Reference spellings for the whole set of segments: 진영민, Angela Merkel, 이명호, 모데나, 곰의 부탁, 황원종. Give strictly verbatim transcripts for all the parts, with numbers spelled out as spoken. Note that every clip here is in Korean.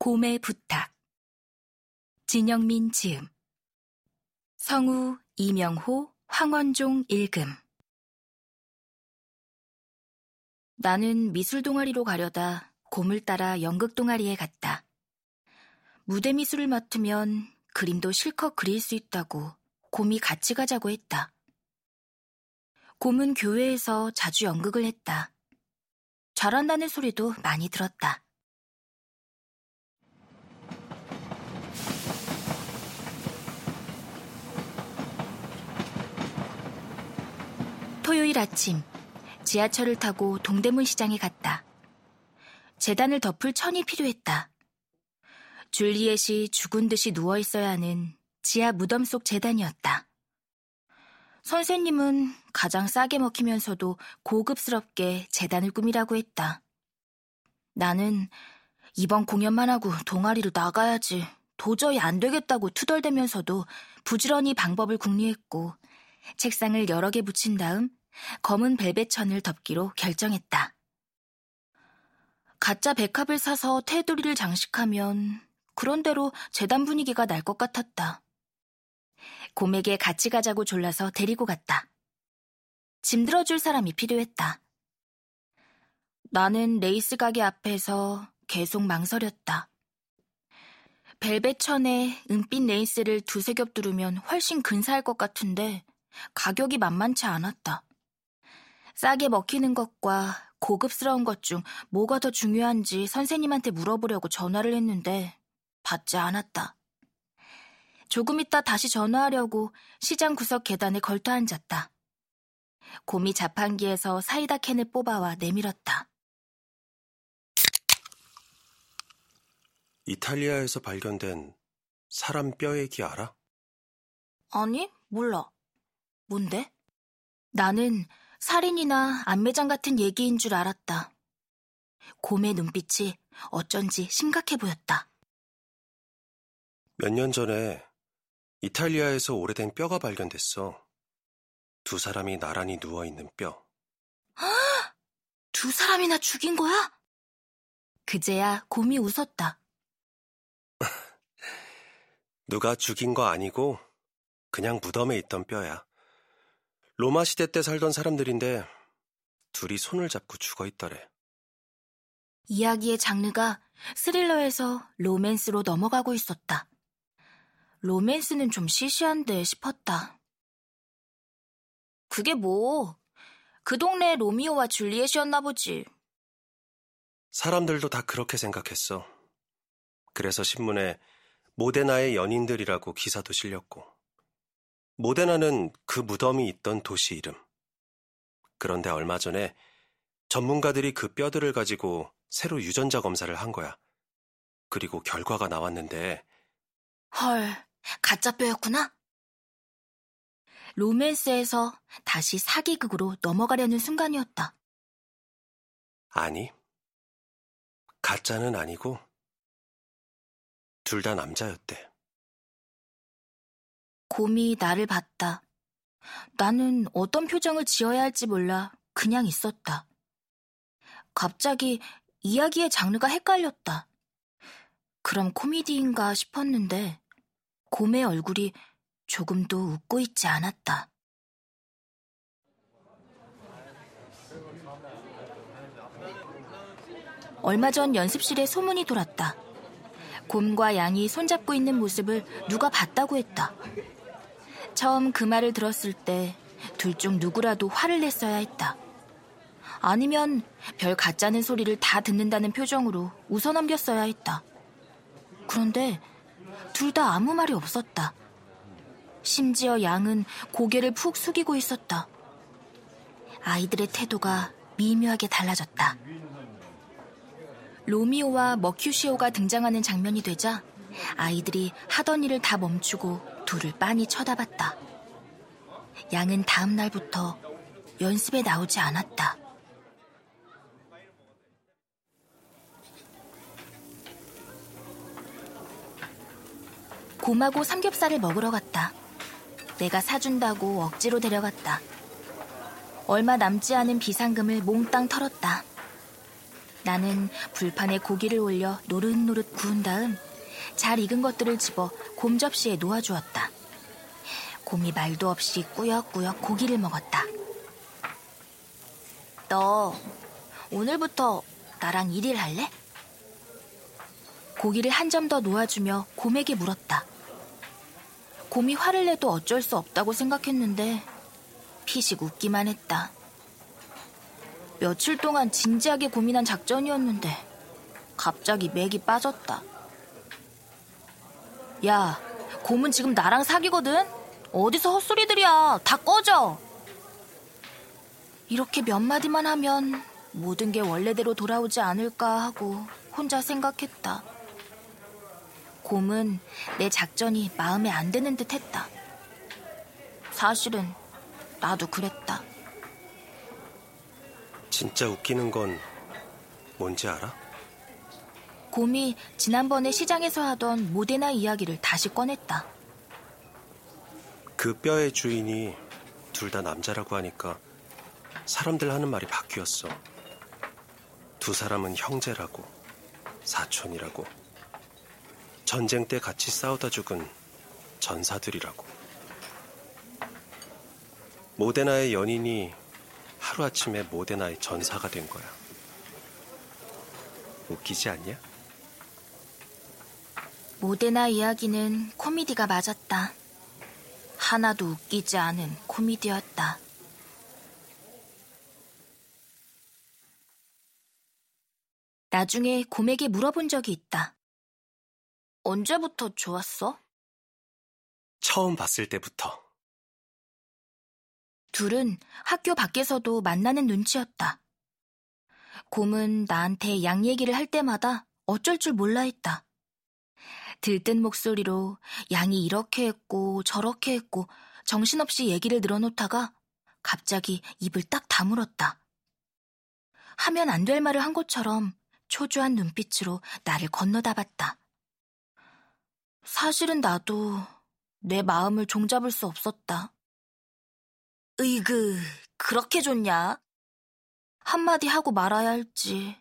곰의 부탁. 진영민 지음. 성우 이명호, 황원종 읽음. 나는 미술 동아리로 가려다 곰을 따라 연극 동아리에 갔다. 무대 미술을 맡으면 그림도 실컷 그릴 수 있다고 곰이 같이 가자고 했다. 곰은 교회에서 자주 연극을 했다. 잘한다는 소리도 많이 들었다. 토요일 아침, 지하철을 타고 동대문 시장에 갔다. 재단을 덮을 천이 필요했다. 줄리엣이 죽은 듯이 누워있어야 하는 지하 무덤 속 재단이었다. 선생님은 가장 싸게 먹히면서도 고급스럽게 재단을 꾸미라고 했다. 나는 이번 공연만 하고 동아리로 나가야지, 도저히 안 되겠다고 투덜대면서도 부지런히 방법을 궁리했고, 책상을 여러 개 붙인 다음 검은 벨벳 천을 덮기로 결정했다. 가짜 백합을 사서 테두리를 장식하면 그런대로 재단 분위기가 날 것 같았다. 곰에게 같이 가자고 졸라서 데리고 갔다. 짐 들어줄 사람이 필요했다. 나는 레이스 가게 앞에서 계속 망설였다. 벨벳 천에 은빛 레이스를 두세 겹 두르면 훨씬 근사할 것 같은데 가격이 만만치 않았다. 싸게 먹히는 것과 고급스러운 것 중 뭐가 더 중요한지 선생님한테 물어보려고 전화를 했는데 받지 않았다. 조금 있다 다시 전화하려고 시장 구석 계단에 걸터 앉았다. 곰이 자판기에서 사이다 캔을 뽑아와 내밀었다. 이탈리아에서 발견된 사람 뼈의 기 알아? 아니, 몰라. 뭔데? 나는 살인이나 암매장 같은 얘기인 줄 알았다. 곰의 눈빛이 어쩐지 심각해 보였다. 몇 년 전에 이탈리아에서 오래된 뼈가 발견됐어. 두 사람이 나란히 누워있는 뼈. 두 사람이나 죽인 거야? 그제야 곰이 웃었다. 누가 죽인 거 아니고 그냥 무덤에 있던 뼈야. 로마 시대 때 살던 사람들인데 둘이 손을 잡고 죽어있더래. 이야기의 장르가 스릴러에서 로맨스로 넘어가고 있었다. 로맨스는 좀 시시한데 싶었다. 그게 뭐, 그 동네 로미오와 줄리엣이었나 보지. 사람들도 다 그렇게 생각했어. 그래서 신문에 모데나의 연인들이라고 기사도 실렸고. 모데나는 그 무덤이 있던 도시 이름. 그런데 얼마 전에 전문가들이 그 뼈들을 가지고 새로 유전자 검사를 한 거야. 그리고 결과가 나왔는데. 헐, 가짜 뼈였구나? 로맨스에서 다시 사기극으로 넘어가려는 순간이었다. 아니, 가짜는 아니고 둘 다 남자였대. 곰이 나를 봤다. 나는 어떤 표정을 지어야 할지 몰라 그냥 있었다. 갑자기 이야기의 장르가 헷갈렸다. 그럼 코미디인가 싶었는데 곰의 얼굴이 조금도 웃고 있지 않았다. 얼마 전 연습실에 소문이 돌았다. 곰과 양이 손잡고 있는 모습을 누가 봤다고 했다. 처음 그 말을 들었을 때 둘 중 누구라도 화를 냈어야 했다. 아니면 별 가짜는 소리를 다 듣는다는 표정으로 웃어넘겼어야 했다. 그런데 둘 다 아무 말이 없었다. 심지어 양은 고개를 푹 숙이고 있었다. 아이들의 태도가 미묘하게 달라졌다. 로미오와 머큐시오가 등장하는 장면이 되자 아이들이 하던 일을 다 멈추고 둘을 빤히 쳐다봤다. 양은 다음 날부터 연습에 나오지 않았다. 곰하고 삼겹살을 먹으러 갔다. 내가 사준다고 억지로 데려갔다. 얼마 남지 않은 비상금을 몽땅 털었다. 나는 불판에 고기를 올려 노릇노릇 구운 다음 잘 익은 것들을 집어 곰 접시에 놓아주었다. 곰이 말도 없이 꾸역꾸역 고기를 먹었다. 너 오늘부터 나랑 일일 할래? 고기를 한 점 더 놓아주며 곰에게 물었다. 곰이 화를 내도 어쩔 수 없다고 생각했는데 피식 웃기만 했다. 며칠 동안 진지하게 고민한 작전이었는데 갑자기 맥이 빠졌다. 야, 곰은 지금 나랑 사귀거든? 어디서 헛소리들이야. 다 꺼져. 이렇게 몇 마디만 하면 모든 게 원래대로 돌아오지 않을까 하고 혼자 생각했다. 곰은 내 작전이 마음에 안 드는 듯 했다. 사실은 나도 그랬다. 진짜 웃기는 건 뭔지 알아? 곰이 지난번에 시장에서 하던 모데나 이야기를 다시 꺼냈다. 그 뼈의 주인이 둘 다 남자라고 하니까 사람들 하는 말이 바뀌었어. 두 사람은 형제라고, 사촌이라고, 전쟁 때 같이 싸우다 죽은 전사들이라고. 모데나의 연인이 하루아침에 모데나의 전사가 된 거야. 웃기지 않냐? 모데나 이야기는 코미디가 맞았다. 하나도 웃기지 않은 코미디였다. 나중에 곰에게 물어본 적이 있다. 언제부터 좋았어? 처음 봤을 때부터. 둘은 학교 밖에서도 만나는 눈치였다. 곰은 나한테 양 얘기를 할 때마다 어쩔 줄 몰라 했다. 들뜬 목소리로 양이 이렇게 했고 저렇게 했고 정신없이 얘기를 늘어놓다가 갑자기 입을 딱 다물었다. 하면 안 될 말을 한 것처럼 초조한 눈빛으로 나를 건너다 봤다. 사실은 나도 내 마음을 종잡을 수 없었다. 으이그, 그렇게 좋냐? 한마디 하고 말아야 할지,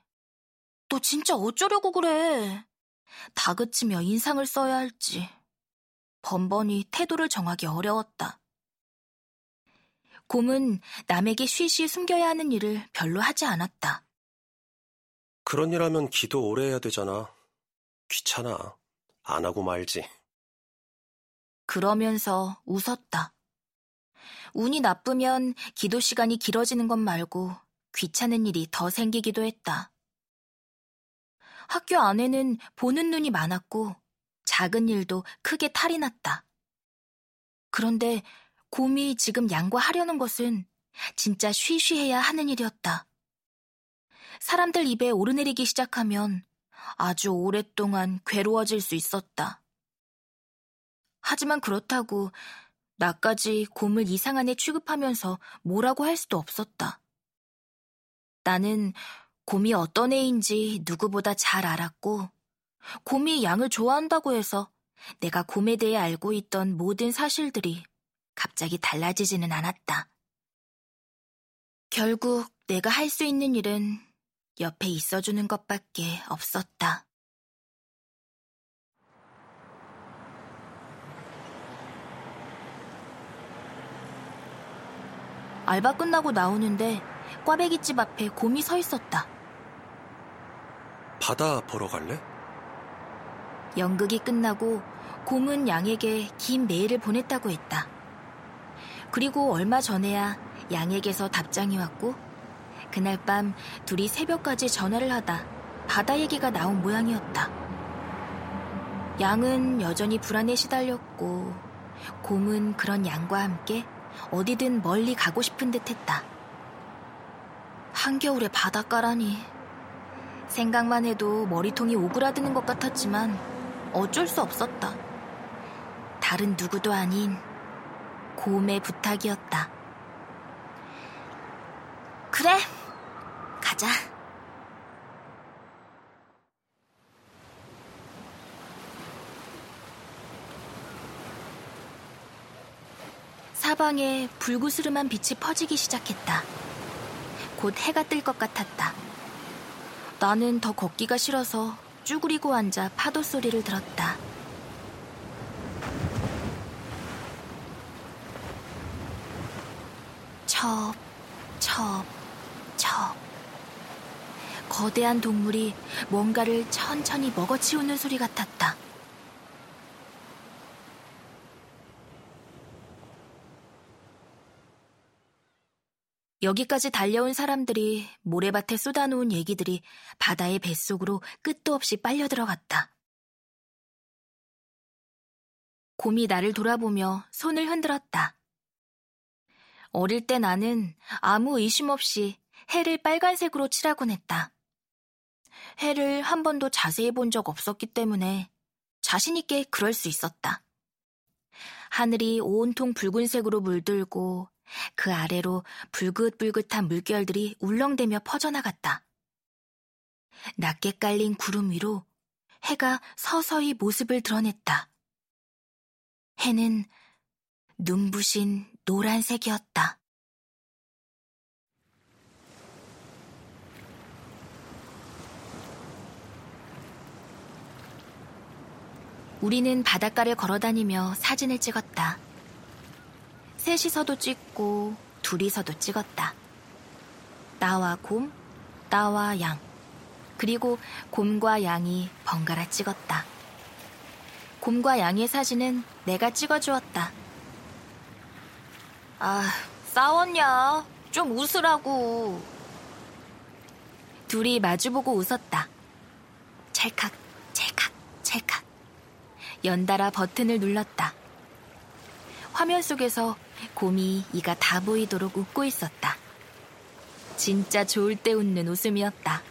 너 진짜 어쩌려고 그래? 다그치며 인상을 써야 할지, 번번이 태도를 정하기 어려웠다. 곰은 남에게 쉬쉬 숨겨야 하는 일을 별로 하지 않았다. 그런 일 하면 기도 오래 해야 되잖아. 귀찮아. 안 하고 말지. 그러면서 웃었다. 운이 나쁘면 기도 시간이 길어지는 것 말고 귀찮은 일이 더 생기기도 했다. 학교 안에는 보는 눈이 많았고 작은 일도 크게 탈이 났다. 그런데 곰이 지금 양과하려는 것은 진짜 쉬쉬해야 하는 일이었다. 사람들 입에 오르내리기 시작하면 아주 오랫동안 괴로워질 수 있었다. 하지만 그렇다고 나까지 곰을 이상한 애 취급하면서 뭐라고 할 수도 없었다. 나는 곰이 어떤 애인지 누구보다 잘 알았고 곰이 양을 좋아한다고 해서 내가 곰에 대해 알고 있던 모든 사실들이 갑자기 달라지지는 않았다. 결국 내가 할 수 있는 일은 옆에 있어주는 것밖에 없었다. 알바 끝나고 나오는데 꽈배기집 앞에 곰이 서 있었다. 바다 보러 갈래? 연극이 끝나고 곰은 양에게 긴 메일을 보냈다고 했다. 그리고 얼마 전에야 양에게서 답장이 왔고 그날 밤 둘이 새벽까지 전화를 하다 바다 얘기가 나온 모양이었다. 양은 여전히 불안에 시달렸고 곰은 그런 양과 함께 어디든 멀리 가고 싶은 듯 했다. 한겨울에 바닷가라니. 생각만 해도 머리통이 오그라드는 것 같았지만 어쩔 수 없었다. 다른 누구도 아닌 곰의 부탁이었다. 그래, 가자. 사방에 불구스름한 빛이 퍼지기 시작했다. 곧 해가 뜰 것 같았다. 나는 더 걷기가 싫어서 쭈그리고 앉아 파도 소리를 들었다. 첩, 첩, 첩. 거대한 동물이 뭔가를 천천히 먹어치우는 소리 같았다. 여기까지 달려온 사람들이 모래밭에 쏟아놓은 얘기들이 바다의 뱃속으로 끝도 없이 빨려 들어갔다. 곰이 나를 돌아보며 손을 흔들었다. 어릴 때 나는 아무 의심 없이 해를 빨간색으로 칠하곤 했다. 해를 한 번도 자세히 본 적 없었기 때문에 자신 있게 그럴 수 있었다. 하늘이 온통 붉은색으로 물들고 그 아래로 불긋불긋한 물결들이 울렁대며 퍼져나갔다. 낮게 깔린 구름 위로 해가 서서히 모습을 드러냈다. 해는 눈부신 노란색이었다. 우리는 바닷가를 걸어다니며 사진을 찍었다. 셋이서도 찍고 둘이서도 찍었다. 나와 곰, 나와 양, 그리고 곰과 양이 번갈아 찍었다. 곰과 양의 사진은 내가 찍어주었다. 아, 싸웠냐? 좀 웃으라고. 둘이 마주보고 웃었다. 찰칵, 찰칵, 찰칵. 연달아 버튼을 눌렀다. 화면 속에서 곰이 이가 다 보이도록 웃고 있었다. 진짜 좋을 때 웃는 웃음이었다.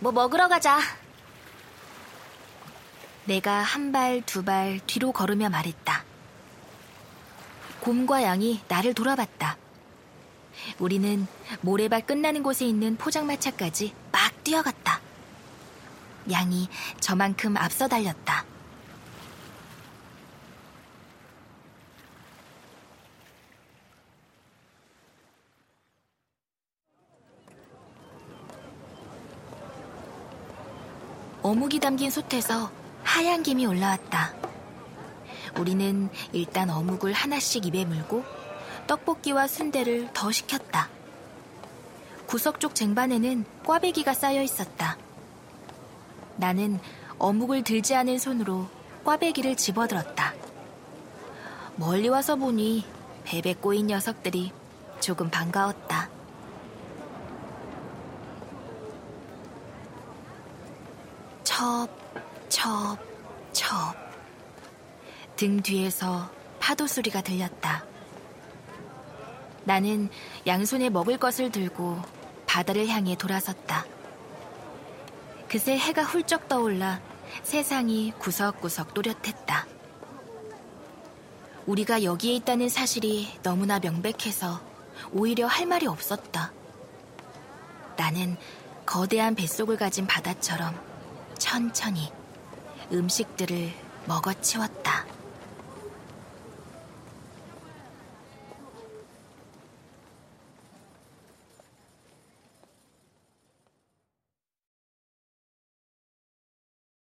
뭐 먹으러 가자. 내가 한 발, 두 발 뒤로 걸으며 말했다. 곰과 양이 나를 돌아봤다. 우리는 모래밭 끝나는 곳에 있는 포장마차까지 막 뛰어갔다. 양이 저만큼 앞서 달렸다. 어묵이 담긴 솥에서 하얀 김이 올라왔다. 우리는 일단 어묵을 하나씩 입에 물고 떡볶이와 순대를 더 시켰다. 구석 쪽 쟁반에는 꽈배기가 쌓여 있었다. 나는 어묵을 들지 않은 손으로 꽈배기를 집어들었다. 멀리 와서 보니 배배 꼬인 녀석들이 조금 반가웠다. 첩, 첩, 첩. 등 뒤에서 파도 소리가 들렸다. 나는 양손에 먹을 것을 들고 바다를 향해 돌아섰다. 그새 해가 훌쩍 떠올라 세상이 구석구석 또렷했다. 우리가 여기에 있다는 사실이 너무나 명백해서 오히려 할 말이 없었다. 나는 거대한 뱃속을 가진 바다처럼 천천히 음식들을 먹어치웠다.